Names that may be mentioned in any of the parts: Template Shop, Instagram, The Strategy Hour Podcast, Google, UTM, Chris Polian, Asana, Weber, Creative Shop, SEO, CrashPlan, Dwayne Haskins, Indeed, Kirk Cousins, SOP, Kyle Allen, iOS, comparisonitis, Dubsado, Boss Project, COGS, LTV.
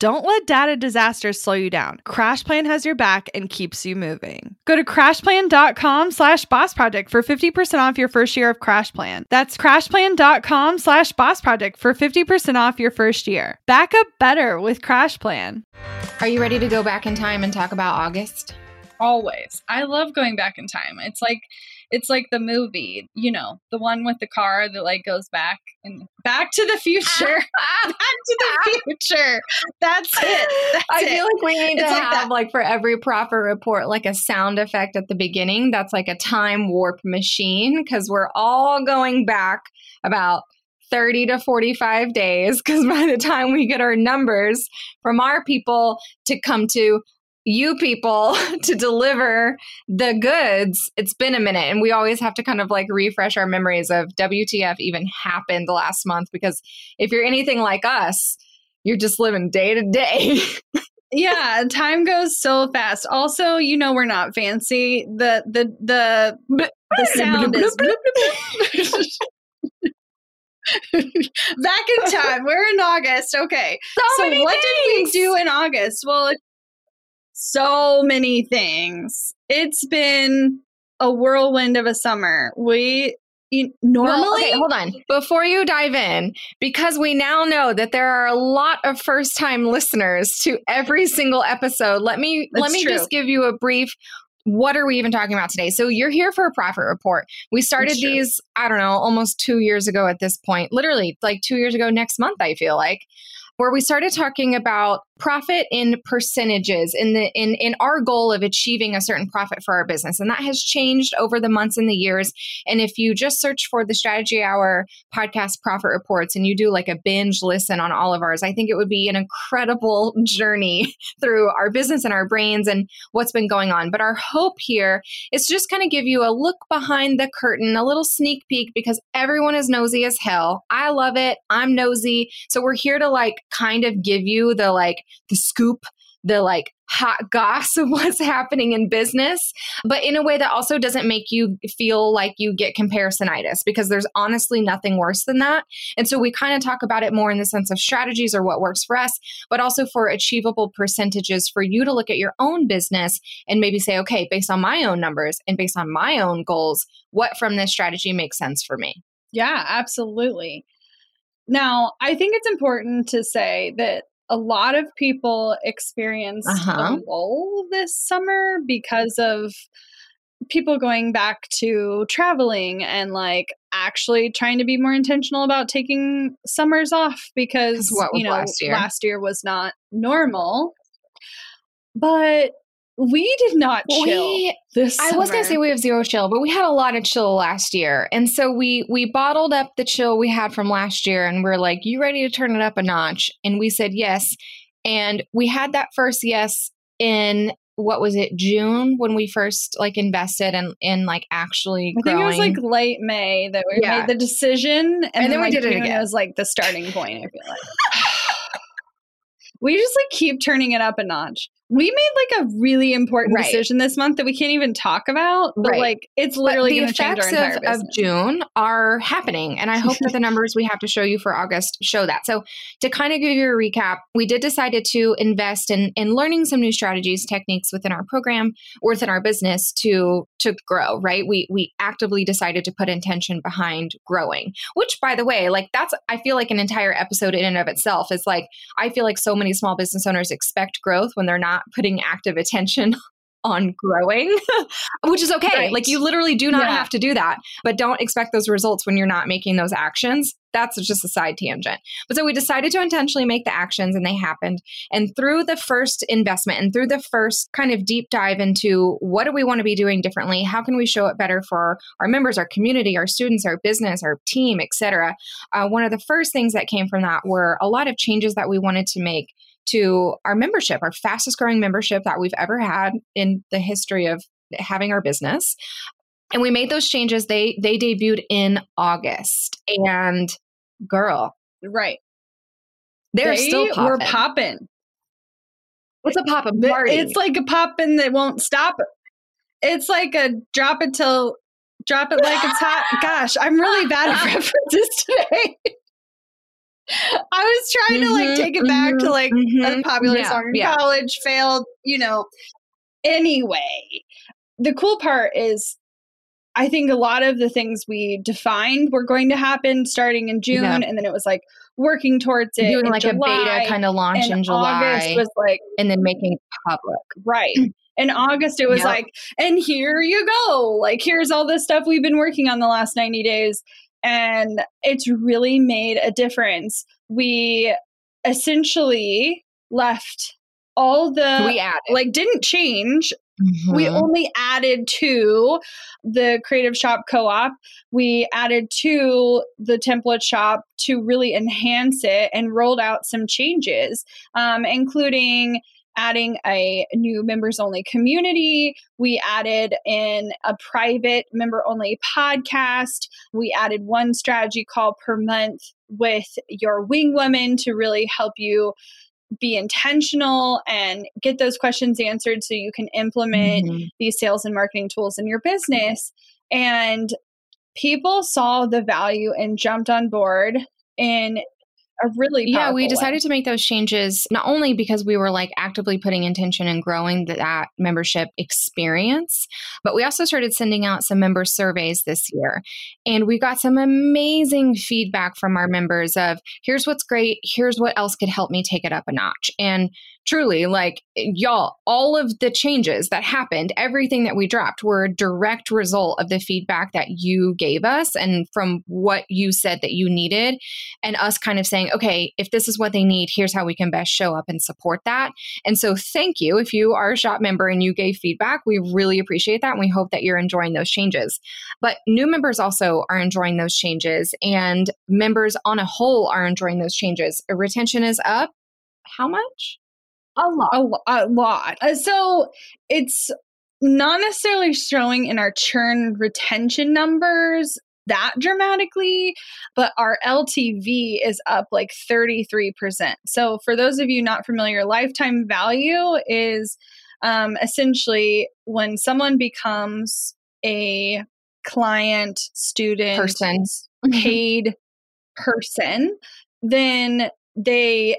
Don't let data disasters slow you down. CrashPlan has your back and keeps you moving. Go to crashplan.com/bossproject for 50% off your first year of CrashPlan. That's crashplan.com/bossproject for 50% off your first year. Back up better with CrashPlan. Are you ready to go back in time and talk about August? Always. I love going back in time. It's like the movie, you know, the one with the car that like goes back and back to the future. Back to the future. That's it. I feel like we need to have for every proper report, like a sound effect at the beginning. That's like a time warp machine because we're all going back about 30 to 45 days because by the time we get our numbers from our people to come to you people to deliver the goods, it's been a minute. And we always have to kind of like refresh our memories of WTF even happened last month, because if you're anything like us, you're just living day to day. Yeah, time goes so fast. Also, you know, we're not fancy. The sound is... Back in time. We're in August. Okay. So what did we do in August? Well, so many things. It's been a whirlwind of a summer. Hold on. Before you dive in, because we now know that there are a lot of first-time listeners to every single episode, let me just give you a brief, what are we even talking about today? So you're here for a profit report. We started these, I don't know, almost 2 years ago at this point, literally like 2 years ago next month, I feel like, where we started talking about profit in percentages in our goal of achieving a certain profit for our business. And that has changed over the months and the years. And if you just search for the Strategy Hour podcast profit reports and you do like a binge listen on all of ours, I think it would be an incredible journey through our business and our brains and what's been going on. But our hope here is to just kind of give you a look behind the curtain, a little sneak peek, because everyone is nosy as hell. I love it. I'm nosy. So we're here to like kind of give you the like the scoop, the like hot goss of what's happening in business, but in a way that also doesn't make you feel like you get comparisonitis, because there's honestly nothing worse than that. And so we kind of talk about it more in the sense of strategies or what works for us, but also for achievable percentages for you to look at your own business and maybe say, okay, based on my own numbers and based on my own goals, what from this strategy makes sense for me? Yeah, absolutely. Now, I think it's important to say that a lot of people experienced a lull this summer because of people going back to traveling and like actually trying to be more intentional about taking summers off because, you know, last year was not normal. But we did not chill this summer. I was going to say we have zero chill, but we had a lot of chill last year. And so we bottled up the chill we had from last year and we're like, you ready to turn it up a notch? And we said yes. And we had that first yes in, what was it, June, when we first like invested in like actually growing. I think it was like late May that we made the decision. And then we like did it again. It was like the starting point, I feel like. We just like keep turning it up a notch. we made like a really important decision this month that we can't even talk about, but like it's literally going to change our entire business. The effects of June are happening. And I hope that the numbers we have to show you for August show that. So to kind of give you a recap, we did decide to invest in learning some new strategies, techniques within our program, within our business to grow, right? We actively decided to put intention behind growing, which by the way, like that's, I feel like an entire episode in and of itself is like, I feel like so many small business owners expect growth when they're not putting active attention on growing, which is okay. Right. Like you literally do not have to do that, but don't expect those results when you're not making those actions. That's just a side tangent. But so we decided to intentionally make the actions and they happened. And through the first investment and through the first kind of deep dive into what do we want to be doing differently? How can we show it better for our members, our community, our students, our business, our team, et cetera? One of the first things that came from that were a lot of changes that we wanted to make to our membership, our fastest growing membership that we've ever had in the history of having our business. And we made those changes. They debuted in August. And girl. Right. They're still popping. We're popping. What's a poppin' party? It's like a poppin' that won't stop. It's like a drop it like it's hot. Gosh, I'm really bad at references today. I was trying to like take it back to like a popular song in college, failed, you know. Anyway, the cool part is I think a lot of the things we defined were going to happen starting in June. Yeah. And then it was like working towards it. Doing like July, a beta kind of launch in July. August was like, and then making it public. Right. In August, it was like, and here you go. Like, here's all this stuff we've been working on the last 90 days. And it's really made a difference. We essentially left all the, didn't change. Mm-hmm. We only added to the Creative Shop Co-op. We added to the Template Shop to really enhance it and rolled out some changes, including adding a new members-only community. We added in a private member-only podcast. We added one strategy call per month with your wing woman to really help you be intentional and get those questions answered so you can implement these sales and marketing tools in your business. And people saw the value and jumped on board in a really powerful we decided to make those changes not only because we were like actively putting intention and growing that membership experience, but we also started sending out some member surveys this year. And we got some amazing feedback from our members of here's what's great, here's what else could help me take it up a notch. And truly, like y'all, all of the changes that happened, everything that we dropped were a direct result of the feedback that you gave us and from what you said that you needed and us kind of saying, okay, if this is what they need, here's how we can best show up and support that. And so thank you. If you are a shop member and you gave feedback, we really appreciate that. And we hope that you're enjoying those changes. But new members also are enjoying those changes and members on a whole are enjoying those changes. Retention is up. How much? A lot. So it's not necessarily showing in our churn retention numbers that dramatically, but our LTV is up like 33%. So for those of you not familiar, lifetime value is essentially when someone becomes a client, student, paid person, then they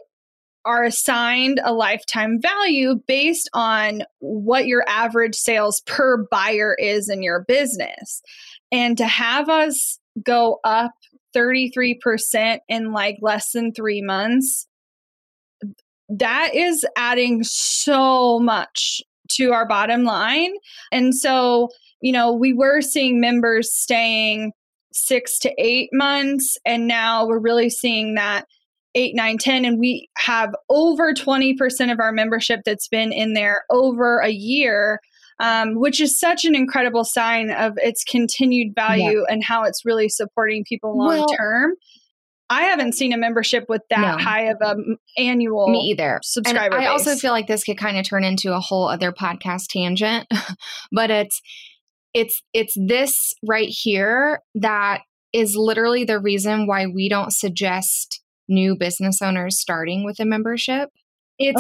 are assigned a lifetime value based on what your average sales per buyer is in your business. And to have us go up 33% in like less than 3 months, that is adding so much to our bottom line. And so, you know, we were seeing members staying 6 to 8 months, and now we're really seeing that 8, 9, 10, and we have over 20% of our membership that's been in there over a year, which is such an incredible sign of its continued value and how it's really supporting people long-term. I haven't seen a membership with that high of an annual subscriber base. And I also feel like this could kind of turn into a whole other podcast tangent, but it's this right here that is literally the reason why we don't suggest new business owners starting with a membership It's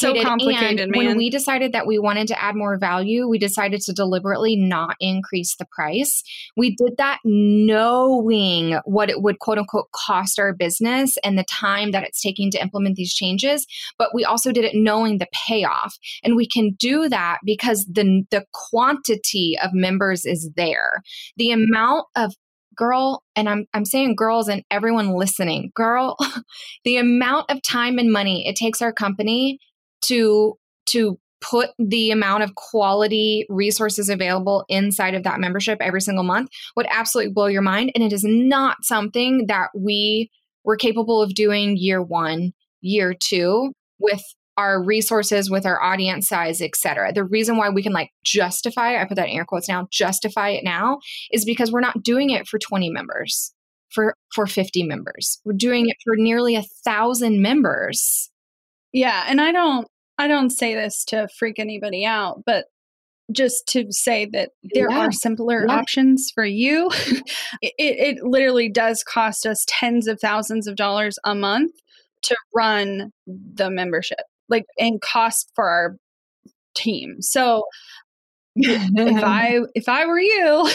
so complicated. And when we decided that we wanted to add more value, we decided to deliberately not increase the price. We did that knowing what it would quote unquote cost our business and the time that it's taking to implement these changes. But we also did it knowing the payoff. And we can do that because the quantity of members is there. The amount of girls, and I'm saying girls and everyone listening, the amount of time and money it takes our company to put the amount of quality resources available inside of that membership every single month would absolutely blow your mind. And it is not something that we were capable of doing year one, year two with our resources, with our audience size, et cetera. The reason why we can like justify, I put that in air quotes now, justify it now is because we're not doing it for 20 members, for 50 members. We're doing it for nearly 1,000 members. Yeah. And I don't say this to freak anybody out, but just to say that there are simpler options for you. It literally does cost us tens of thousands of dollars a month to run the membership. Like, and cost for our team. So if I were you,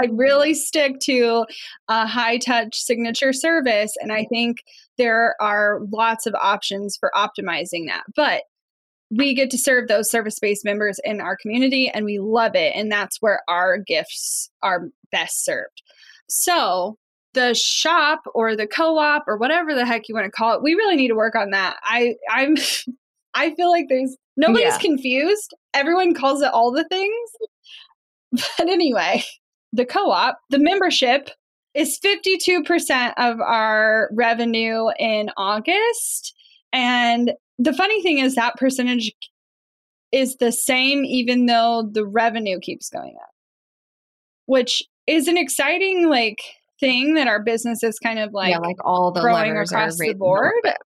I'd really stick to a high touch signature service. And I think there are lots of options for optimizing that, but we get to serve those service-based members in our community and we love it. And that's where our gifts are best served. So the shop or the co-op or whatever the heck you want to call it, we really need to work on that. I feel like there's nobody's confused. Everyone calls it all the things. But anyway, the co-op, the membership is 52% of our revenue in August. And the funny thing is that percentage is the same even though the revenue keeps going up, which is an exciting thing that our business is kind of all the growing across the board.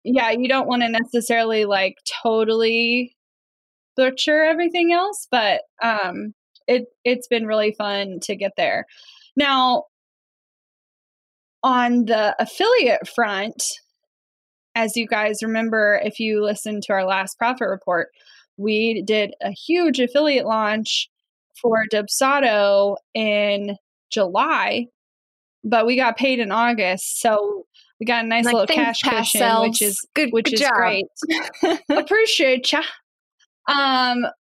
Yeah, you don't want to necessarily totally butcher everything else, but it's been really fun to get there. Now, on the affiliate front, as you guys remember, if you listened to our last profit report, we did a huge affiliate launch for Dubsado in July. But we got paid in August, so we got a nice little cash cushion, which is great. Appreciate ya.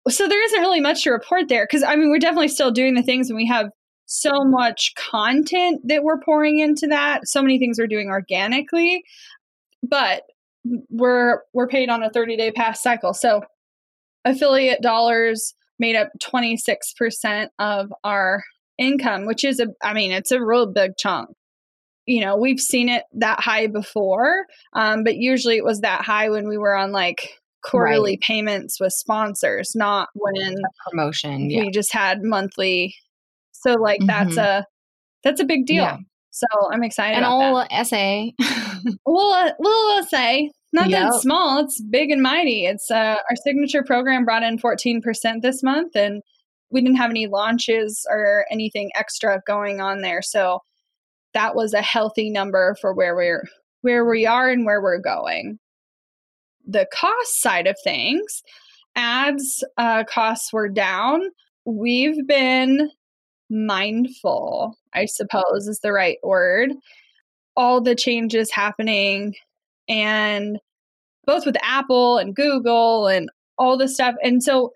So there isn't really much to report there because, we're definitely still doing the things and we have so much content that we're pouring into that. So many things we're doing organically, but we're paid on a 30-day pass cycle. So affiliate dollars made up 26% of our income, which is it's a real big chunk. We've seen it that high before, but usually it was that high when we were on quarterly payments with sponsors, not when a promotion. Yeah. We just had monthly. So that's a big deal. Yeah. So I'm excited. An old essay, little essay, not that small. It's big and mighty. It's our signature program brought in 14% this month, and we didn't have any launches or anything extra going on there. So that was a healthy number for where we are and where we're going. The cost side of things, ads costs were down. We've been mindful, I suppose is the right word. All the changes happening and both with Apple and Google and all this stuff. And so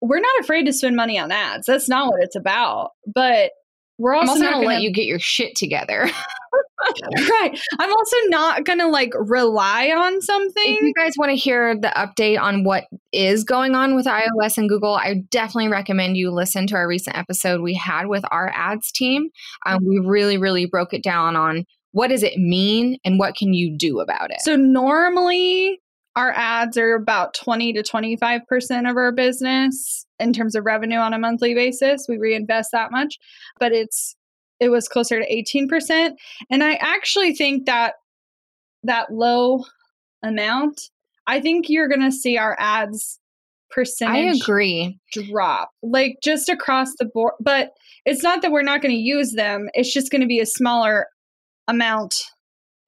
we're not afraid to spend money on ads. That's not what it's about. But we're also not going to let you get your shit together. Right. I'm also not going to rely on something. If you guys want to hear the update on what is going on with iOS and Google, I definitely recommend you listen to our recent episode we had with our ads team. We really, really broke it down on what does it mean and what can you do about it. So normally, our ads are about 20 to 25% of our business in terms of revenue on a monthly basis. We reinvest that much, but it was closer to 18%. And I actually think that low amount, I think you're going to see our ads percentage drop, just across the board. But it's not that we're not going to use them. It's just going to be a smaller amount.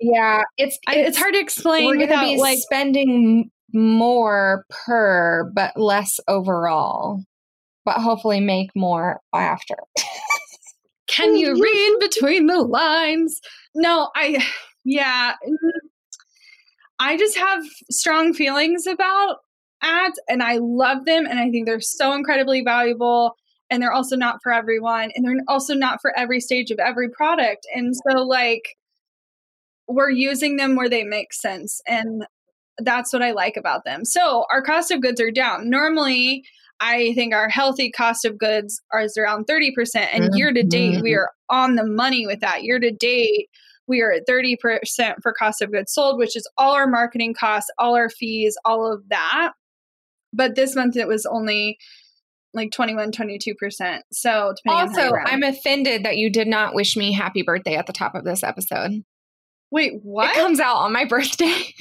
Yeah, it's hard to explain without spending more per, but less overall, but hopefully make more after. Can you read between the lines? No, I just have strong feelings about ads, and I love them, and I think they're so incredibly valuable, and they're also not for everyone, and they're also not for every stage of every product. And so, like, we're using them where they make sense, and that's what I like about them. So our cost of goods are down. Normally, I think our healthy cost of goods is around 30%, and year to date, we are on the money with that. Year to date, we are at 30% for cost of goods sold, which is all our marketing costs, all our fees, all of that. But this month it was only like 21, 22%. So also, I'm offended that you did not wish me happy birthday at the top of this episode. Wait, what? It comes out on my birthday.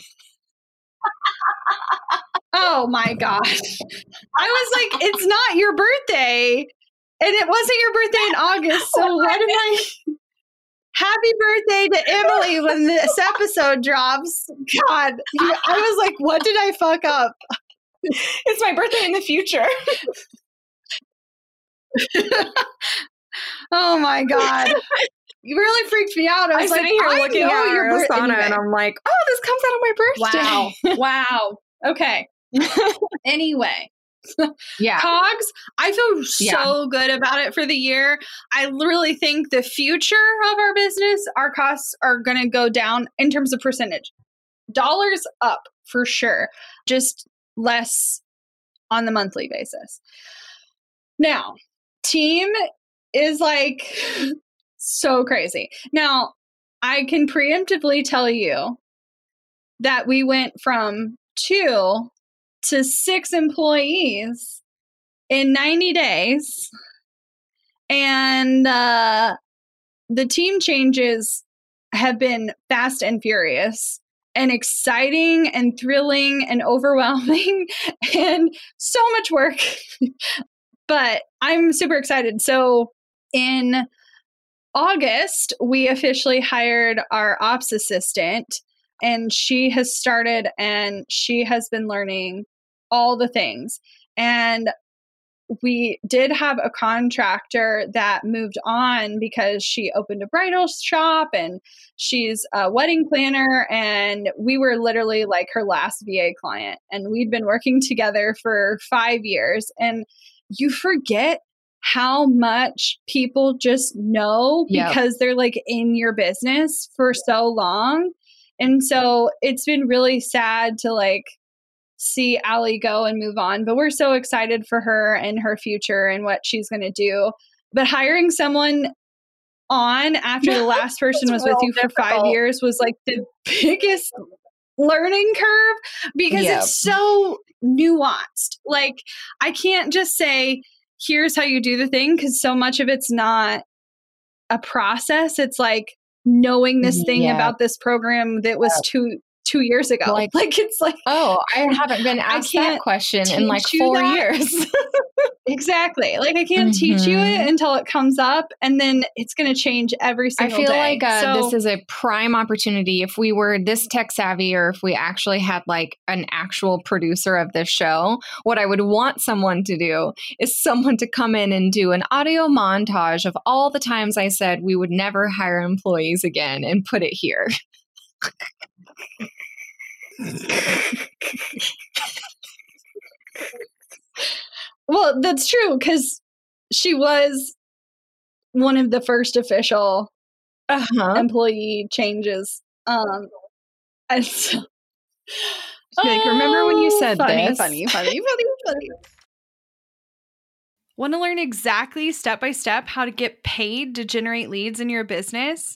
Oh my gosh. I was like, it's not your birthday. And it wasn't your birthday in August. So what am I? Happy birthday to Emily when this episode drops. God, I was like, what did I fuck up? It's my birthday in the future. Oh my God. You really freaked me out. I was sitting here looking at your Asana and I'm like, oh, this comes out on my birthday. Wow. Okay. Anyway. Yeah. COGS. I feel so good about it for the year. I really think the future of our business, our costs are going to go down in terms of percentage. Dollars up for sure. Just less on the monthly basis. Now, team is like so crazy. Now, I can preemptively tell you that we went from 2 to 6 employees in 90 days. And the team changes have been fast and furious and exciting and thrilling and overwhelming and so much work. But I'm super excited. So in August, we officially hired our ops assistant. And she has started and she has been learning all the things. And we did have a contractor that moved on because she opened a bridal shop and she's a wedding planner. And we were literally like her last VA client. And we'd been working together for 5 years. And you forget how much people just know because they're like in your business for so long. And so it's been really sad to like see Allie go and move on, but we're so excited for her and her future and what she's going to do. But hiring someone on after the last person was with you for 5 years was like the biggest learning curve because it's so nuanced. Like I can't just say, here's how you do the thing because so much of it's not a process. It's like, knowing this thing about this program that was two years ago. Like it's like, oh, I haven't been asked that question in like 4 years. Exactly. Like I can't teach you it until it comes up and then it's going to change every single day. I feel like this is a prime opportunity. If we were this tech savvy or if we actually had like an actual producer of this show, what I would want someone to do is someone to come in and do an audio montage of all the times I said we would never hire employees again and put it here. Well, that's true because she was one of the first official employee changes. And so, like, remember when you said this? Funny. Want to learn exactly step by step how to get paid to generate leads in your business?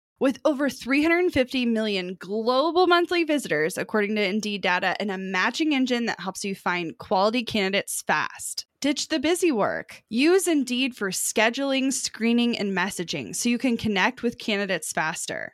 With over 350 million global monthly visitors, according to Indeed data, and a matching engine that helps you find quality candidates fast. Ditch the busy work. Use Indeed for scheduling, screening, and messaging so you can connect with candidates faster.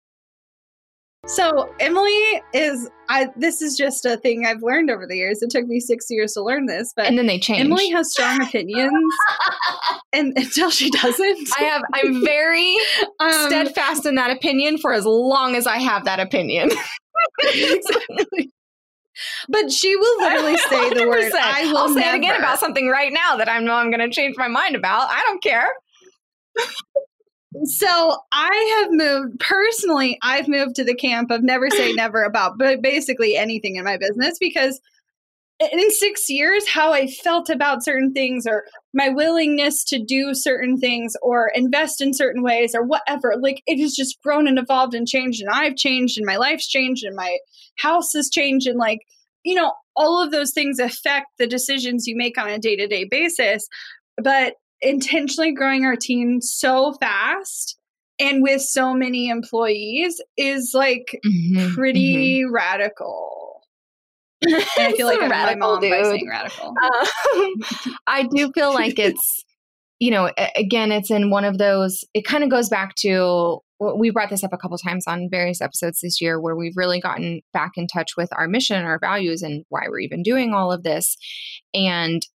So Emily is, this is just a thing I've learned over the years. It took me 6 years to learn this, but and then they change. Emily has strong opinions, and until she doesn't, I'm very steadfast in that opinion for as long as I have that opinion. Exactly. But she will literally say the word. I will I'll say never. It again about something right now that I know I'm going to change my mind about. I don't care. So I have moved, personally, I've moved to the camp of never say never about but basically anything in my business, because in 6 years, how I felt about certain things or my willingness to do certain things or invest in certain ways or whatever, like it has just grown and evolved and changed, and I've changed and my life's changed and my house has changed, and like, you know, all of those things affect the decisions you make on a day-to-day basis. But intentionally growing our team so fast and with so many employees is like pretty radical. And I feel like I'm my mom by saying radical. I do feel like it's, you know, again, it's in one of those, it kind of goes back to, we brought this up a couple of times on various episodes this year where we've really gotten back in touch with our mission and our values and why we're even doing all of this. And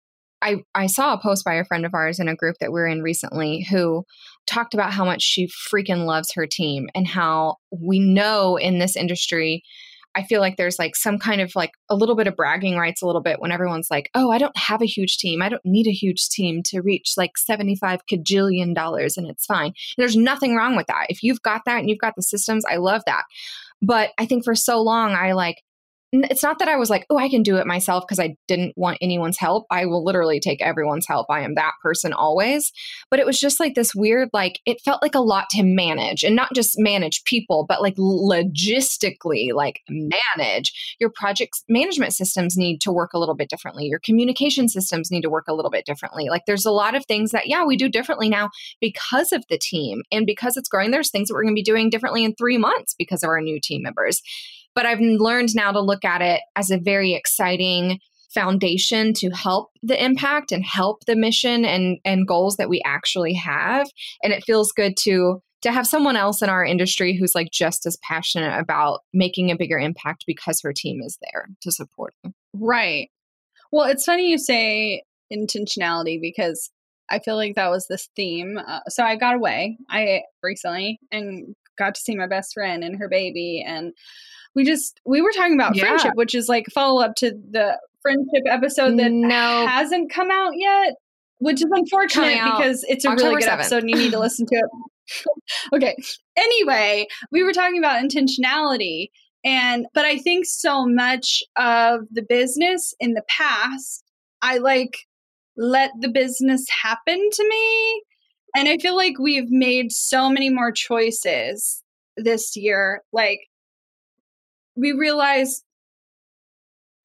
I saw a post by a friend of ours in a group that we're in recently who talked about how much she freaking loves her team, and how we know in this industry, I feel like there's like some kind of like a little bit of bragging rights a little bit when everyone's like, oh, I don't have a huge team. I don't need a huge team to reach like $75 kajillion, and it's fine. There's nothing wrong with that. If you've got that and you've got the systems, I love that. But I think for so long, I like it's not that I was like, oh, I can do it myself because I didn't want anyone's help. I will literally take everyone's help. I am that person always. But it was just like this weird, like, it felt like a lot to manage, and not just manage people, but like logistically, like manage your project management systems need to work a little bit differently. Your communication systems need to work a little bit differently. Like there's a lot of things that, yeah, we do differently now because of the team and because it's growing. There's things that we're going to be doing differently in 3 months because of our new team members. But I've learned now to look at it as a very exciting foundation to help the impact and help the mission and goals that we actually have. And it feels good to have someone else in our industry who's like just as passionate about making a bigger impact because her team is there to support them. Right. Well, it's funny you say intentionality because I feel like that was this theme. So I got away recently and got to see my best friend and her baby, and we were talking about friendship, which is like follow up to the friendship episode that hasn't come out yet, which is unfortunate because it's a October really good 7th. Episode and you need to listen to it. Okay. Anyway, we were talking about intentionality, but I think so much of the business in the past, I like let the business happen to me. And I feel like we've made so many more choices this year. Like we realize,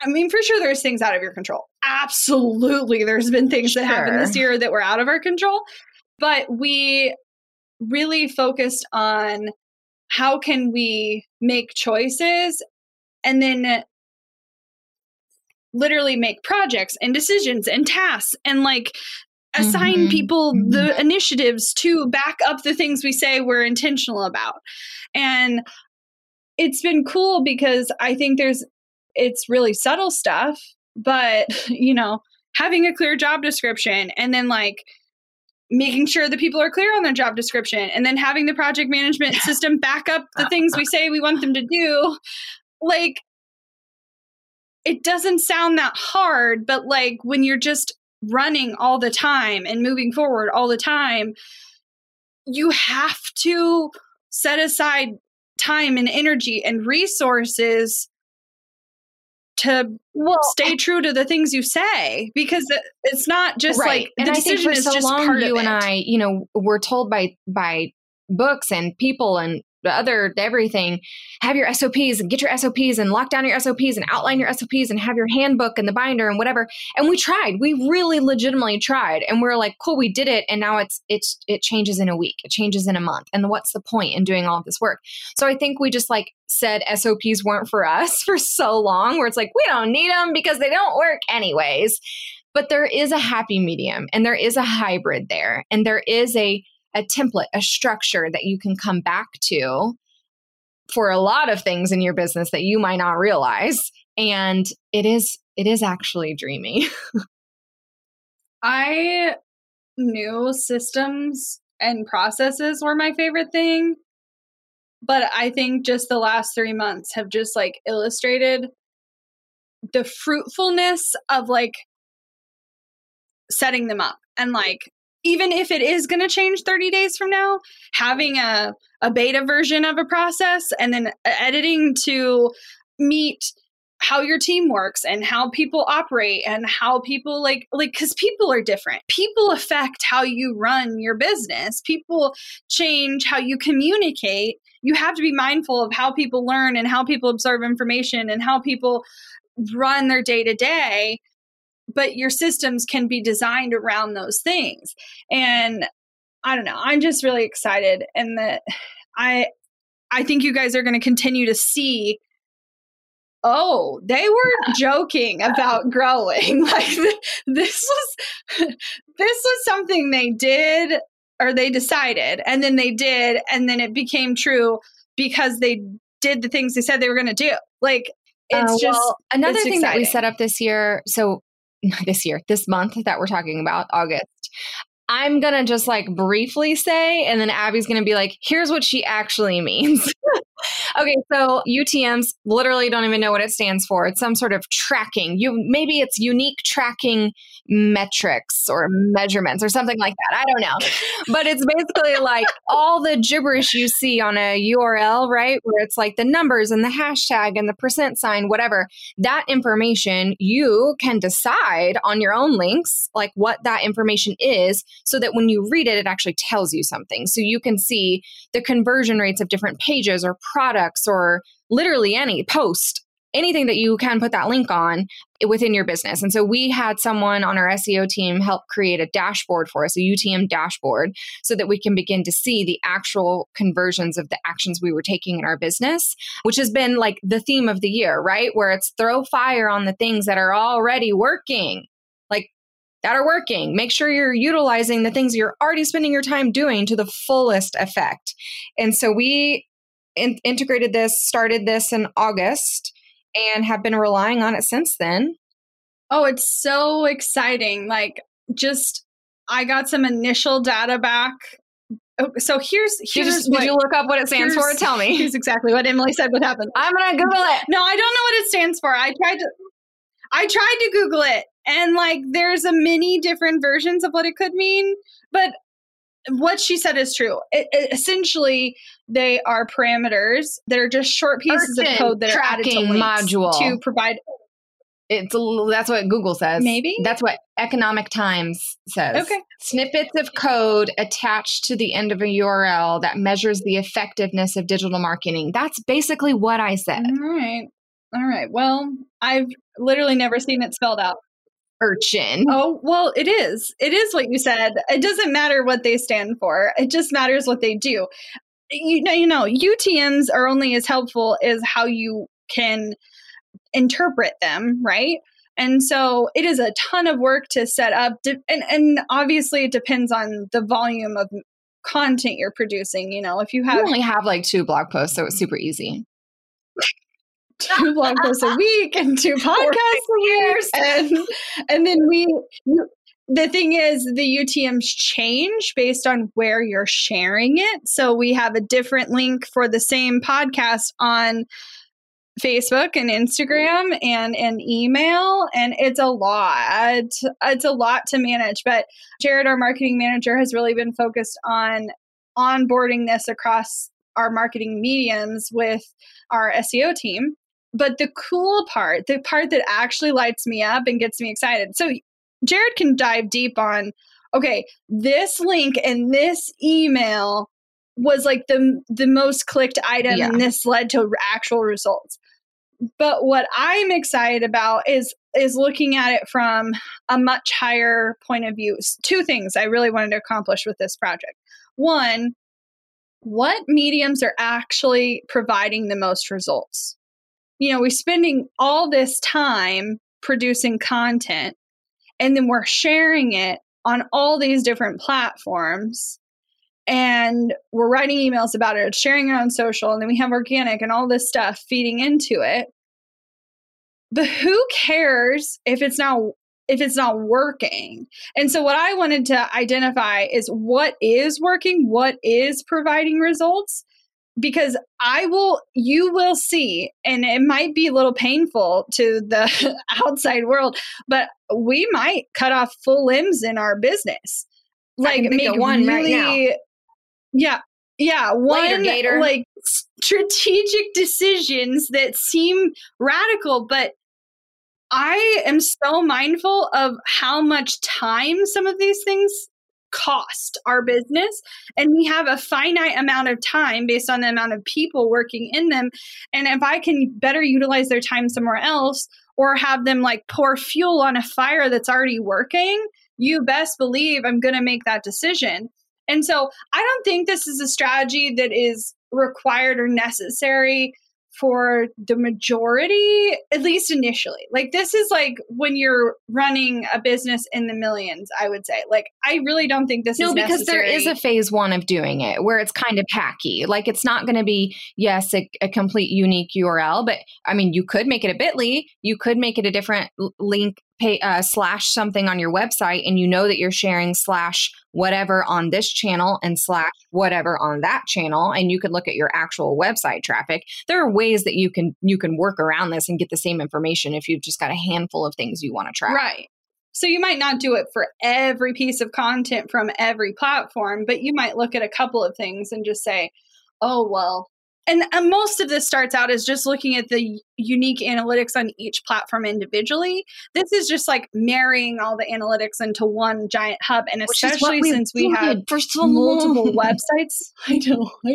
I mean, for sure there's things out of your control. Absolutely. There's been things that happened this year that were out of our control, but we really focused on how can we make choices and then literally make projects and decisions and tasks and like assign people the initiatives to back up the things we say we're intentional about. And it's been cool because I think it's really subtle stuff, but you know, having a clear job description and then like making sure that people are clear on their job description and then having the project management system back up the things we say we want them to do. Like it doesn't sound that hard, but like when you're just running all the time and moving forward all the time, you have to set aside time and energy and resources to stay true to the things you say, because it's not just like the decision is just part of it. You and I, you know, we're told by books and people and everything, have your SOPs and get your SOPs and lock down your SOPs and outline your SOPs and have your handbook and the binder and whatever. And we really legitimately tried, and we're like, cool, we did it. And now it changes in a week, it changes in a month. And what's the point in doing all of this work? So I think we just like said SOPs weren't for us for so long, where it's like, we don't need them because they don't work anyways. But there is a happy medium and there is a hybrid there. And there is a template, a structure that you can come back to for a lot of things in your business that you might not realize. And it is actually dreamy. I knew systems and processes were my favorite thing, but I think just the last 3 months have just like illustrated the fruitfulness of like setting them up and like, even if it is going to change 30 days from now, having a beta version of a process and then editing to meet how your team works and how people operate and how people like, because people are different. People affect how you run your business. People change how you communicate. You have to be mindful of how people learn and how people absorb information and how people run their day to day. But your systems can be designed around those things. And I don't know, I'm just really excited. And that I think you guys are going to continue to see, oh, they weren't joking about growing. Like this was something they did, or they decided, and then they did, and then it became true because they did the things they said they were going to do. Like it's just another thing exciting that we set up this year. So this month that we're talking about, August, I'm going to just like briefly say, and then Abby's going to be like, here's what she actually means. Okay, so UTMs, literally don't even know what it stands for. It's some sort of tracking. Maybe it's unique tracking metrics or measurements or something like that. I don't know. But it's basically like all the gibberish you see on a URL, right? Where it's like the numbers and the hashtag and the %, whatever. That information, you can decide on your own links, like what that information is, so that when you read it, it actually tells you something. So you can see the conversion rates of different pages or products or literally any post, anything that you can put that link on within your business. And so we had someone on our SEO team help create a dashboard for us, a UTM dashboard, so that we can begin to see the actual conversions of the actions we were taking in our business, which has been like the theme of the year, right? Where it's throw fire on the things that are already working, like that are working. Make sure you're utilizing the things you're already spending your time doing to the fullest effect. And so we integrated this, started this in August, and have been relying on it since then. Oh, it's so exciting. Like, just, I got some initial data back. So did you look up what it stands for? Tell me. Here's exactly what Emily said would happen. I'm going to Google it. No, I don't know what it stands for. I tried to Google it, and like, there's a many different versions of what it could mean, but what she said is true. Essentially, they are parameters that are just short pieces of code that are added to links module to provide. That's what Google says. Maybe that's what Economic Times says. Okay, snippets of code attached to the end of a URL that measures the effectiveness of digital marketing. That's basically what I said. All right. Well, I've literally never seen it spelled out. Urchin. Oh, well, it is. It is what you said. It doesn't matter what they stand for. It just matters what they do. You know, UTMs are only as helpful as how you can interpret them, right? And so it is a ton of work to set up. And obviously it depends on the volume of content you're producing. You know, if you have... You only have like 2 blog posts, so it's super easy. 2 blog posts a week and 2 podcasts a year. And then the thing is, the UTMs change based on where you're sharing it. So we have a different link for the same podcast on Facebook and Instagram and an email. And it's a lot. It's a lot to manage. But Jared, our marketing manager, has really been focused on onboarding this across our marketing mediums with our SEO team. But the cool part, the part that actually lights me up and gets me excited. So Jared can dive deep on, okay, this link and this email was like the most clicked item, and this led to actual results. But what I'm excited about is looking at it from a much higher point of view. 2 things I really wanted to accomplish with this project. 1, what mediums are actually providing the most results? You know, we're spending all this time producing content, and then we're sharing it on all these different platforms, and we're writing emails about it, sharing it on social, and then we have organic and all this stuff feeding into it. But who cares if it's not working? And so what I wanted to identify is what is working, what is providing results, because you will see, and it might be a little painful to the outside world, but we might cut off full limbs in our business. Like make one really, right now. Yeah. One, like strategic decisions that seem radical, but I am so mindful of how much time some of these things cost our business. And we have a finite amount of time based on the amount of people working in them. And if I can better utilize their time somewhere else or have them like pour fuel on a fire that's already working, you best believe I'm going to make that decision. And so I don't think this is a strategy that is required or necessary for the majority, at least initially. Like, this is like when you're running a business in the millions, I would say. Like, I really don't think this is necessary. No, because there is a phase 1 of doing it where it's kind of hacky. Like, it's not going to be, yes, a complete unique URL, but I mean, you could make it a bit.ly, you could make it a different link pay, slash something on your website, and you know that you're sharing slash whatever on this channel and slash whatever on that channel, and you could look at your actual website traffic. There are ways that you can work around this and get the same information if you've just got a handful of things you want to track. Right. So you might not do it for every piece of content from every platform, but you might look at a couple of things and just say, oh, well, and most of this starts out as just looking at the unique analytics on each platform individually. This is just like marrying all the analytics into one giant hub. And especially since we have multiple websites. I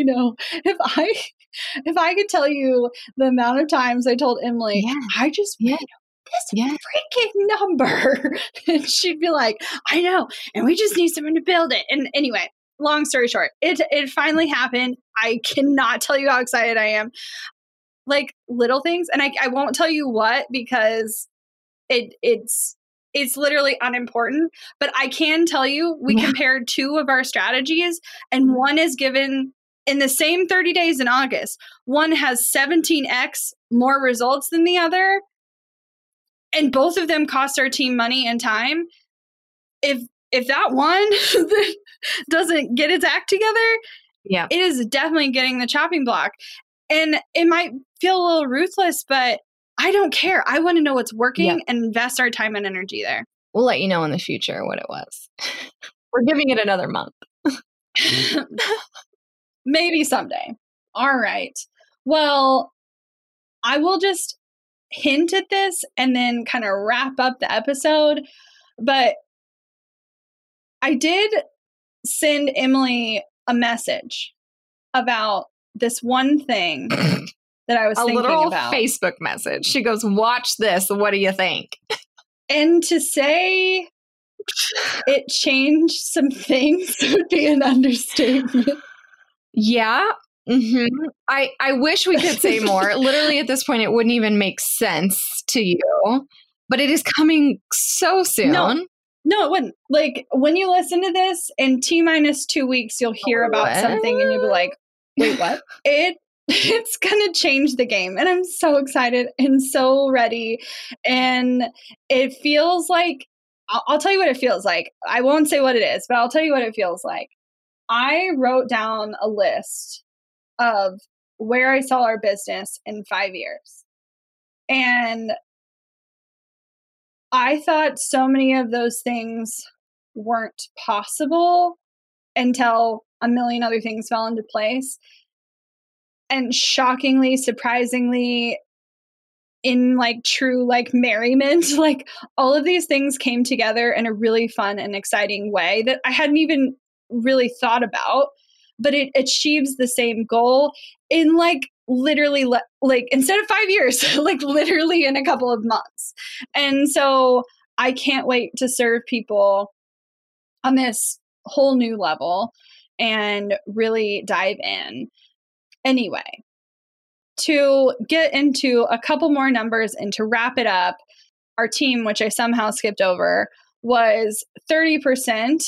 know. If I could tell you the amount of times I told Emily, I just went this freaking number. And she'd be like, I know. And we just need someone to build it. And anyway, long story short, it finally happened. I cannot tell you how excited I am. Like little things. And I won't tell you what, because it's literally unimportant. But I can tell you, we compared two of our strategies, and one is given in the same 30 days in August. One has 17x more results than the other. And both of them cost our team money and time. If that one doesn't get its act together, it is definitely getting the chopping block. And it might feel a little ruthless, but I don't care. I want to know what's working and invest our time and energy there. We'll let you know in the future what it was. We're giving it another month. Maybe someday. All right. Well, I will just hint at this and then kind of wrap up the episode. But I did send Emily a message about this one thing that I was thinking about. A little Facebook message. She goes, watch this. What do you think? And to say it changed some things would be an understatement. Yeah. Mm-hmm. I wish we could say more. Literally at this point, it wouldn't even make sense to you. But it is coming so soon. No, it wouldn't. Like, when you listen to this in T-minus 2 weeks, you'll hear about something and you'll be like, wait, what? It's going to change the game. And I'm so excited and so ready. And it feels like, I'll tell you what it feels like. I won't say what it is, but I'll tell you what it feels like. I wrote down a list of where I saw our business in 5 years. And I thought so many of those things weren't possible until a million other things fell into place. And shockingly, surprisingly, in like true like merriment, like all of these things came together in a really fun and exciting way that I hadn't even really thought about, but it achieves the same goal in like literally like instead of 5 years, like literally in a couple of months. And so I can't wait to serve people on this whole new level and really dive in. Anyway, to get into a couple more numbers and to wrap it up, our team, which I somehow skipped over, was 30%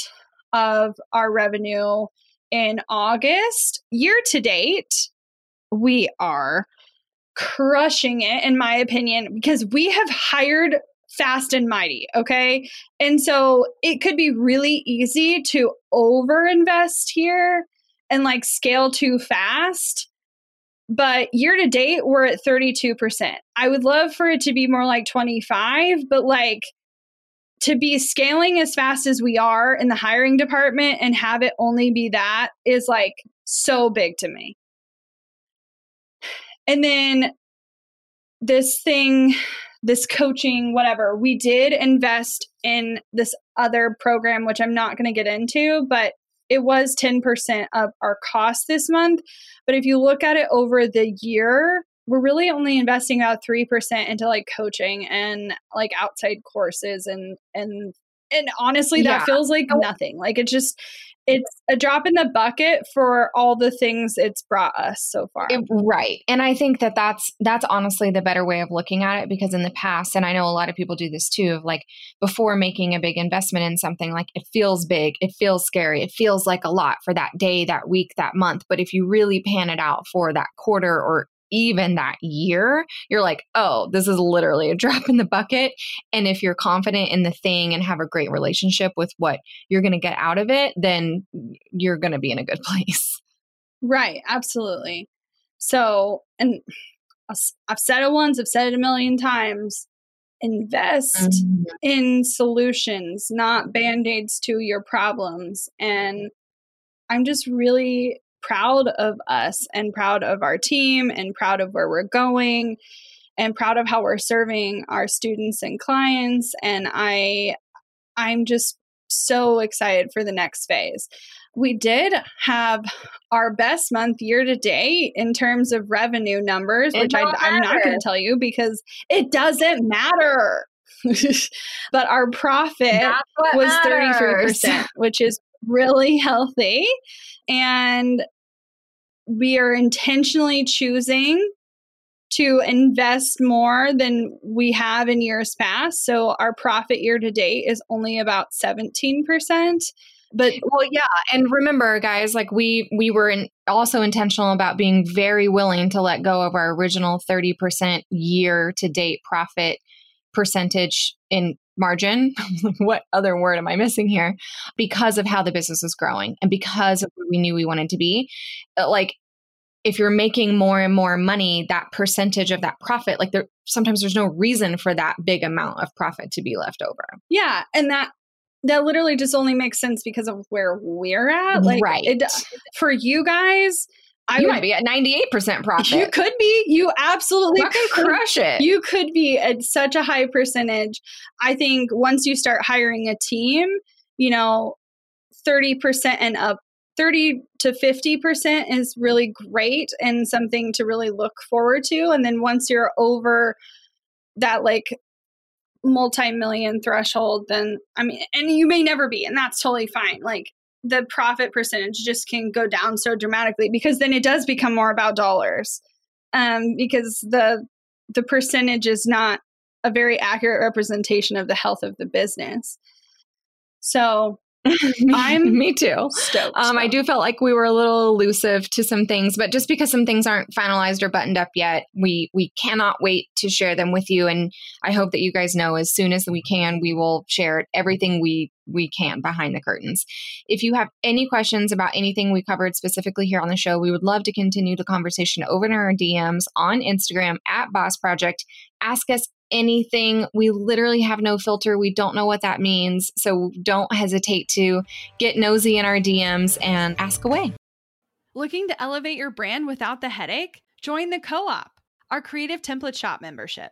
of our revenue in August. Year to date, we are crushing it, in my opinion, because we have hired fast and mighty. Okay. And so it could be really easy to overinvest here and like scale too fast. But year to date, we're at 32%. I would love for it to be more like 25, but like to be scaling as fast as we are in the hiring department and have it only be that is like so big to me. And then this thing, this coaching, whatever, we did invest in this other program, which I'm not going to get into, but it was 10% of our cost this month. But if you look at it over the year, we're really only investing about 3% into like coaching and like outside courses and honestly, that feels like nothing. Like it's a drop in the bucket for all the things it's brought us so far. Right. And I think that that's honestly the better way of looking at it, because in the past, and I know a lot of people do this too, of like before making a big investment in something, like it feels big, it feels scary, it feels like a lot for that day, that week, that month. But if you really pan it out for that quarter or even that year, you're like, oh, this is literally a drop in the bucket. And if you're confident in the thing and have a great relationship with what you're going to get out of it, then you're going to be in a good place. Right. Absolutely. So, and I've said it once, I've said it a million times, invest in solutions, not band-aids to your problems. And I'm just really proud of us and proud of our team and proud of where we're going and proud of how we're serving our students and clients. And I'm just so excited for the next phase. We did have our best month year to date in terms of revenue numbers, which I'm not going to tell you because it doesn't matter. But our profit was matters. 33%, which is really healthy. And we are intentionally choosing to invest more than we have in years past. So our profit year to date is only about 17%. But well, yeah. And remember, guys, like we were also intentional about being very willing to let go of our original 30% year to date profit percentage in margin. What other word am I missing here? Because of how the business was growing and because of what we knew we wanted to be. Like, if you're making more and more money, that percentage of that profit, like sometimes there's no reason for that big amount of profit to be left over. Yeah. And that literally just only makes sense because of where we're at. Like, right. For you guys, you might be at 98% profit. You could be. You absolutely could crush it. You could be at such a high percentage. I think once you start hiring a team, 30% and up, 30 to 50% is really great and something to really look forward to. And then once you're over that, like, multi-million threshold, then and you may never be, and that's totally fine. Like, the profit percentage just can go down so dramatically because then it does become more about dollars, because the percentage is not a very accurate representation of the health of the business. So me too. Stoked. I do felt like we were a little elusive to some things, but just because some things aren't finalized or buttoned up yet, we cannot wait to share them with you. And I hope that you guys know, as soon as we can, we will share everything we can behind the curtains. If you have any questions about anything we covered specifically here on the show, we would love to continue the conversation over in our DMs on Instagram at Boss Project. Ask us anything. We literally have no filter. We don't know what that means. So don't hesitate to get nosy in our DMs and ask away. Looking to elevate your brand without the headache? Join the Co-op, our Creative Template Shop membership.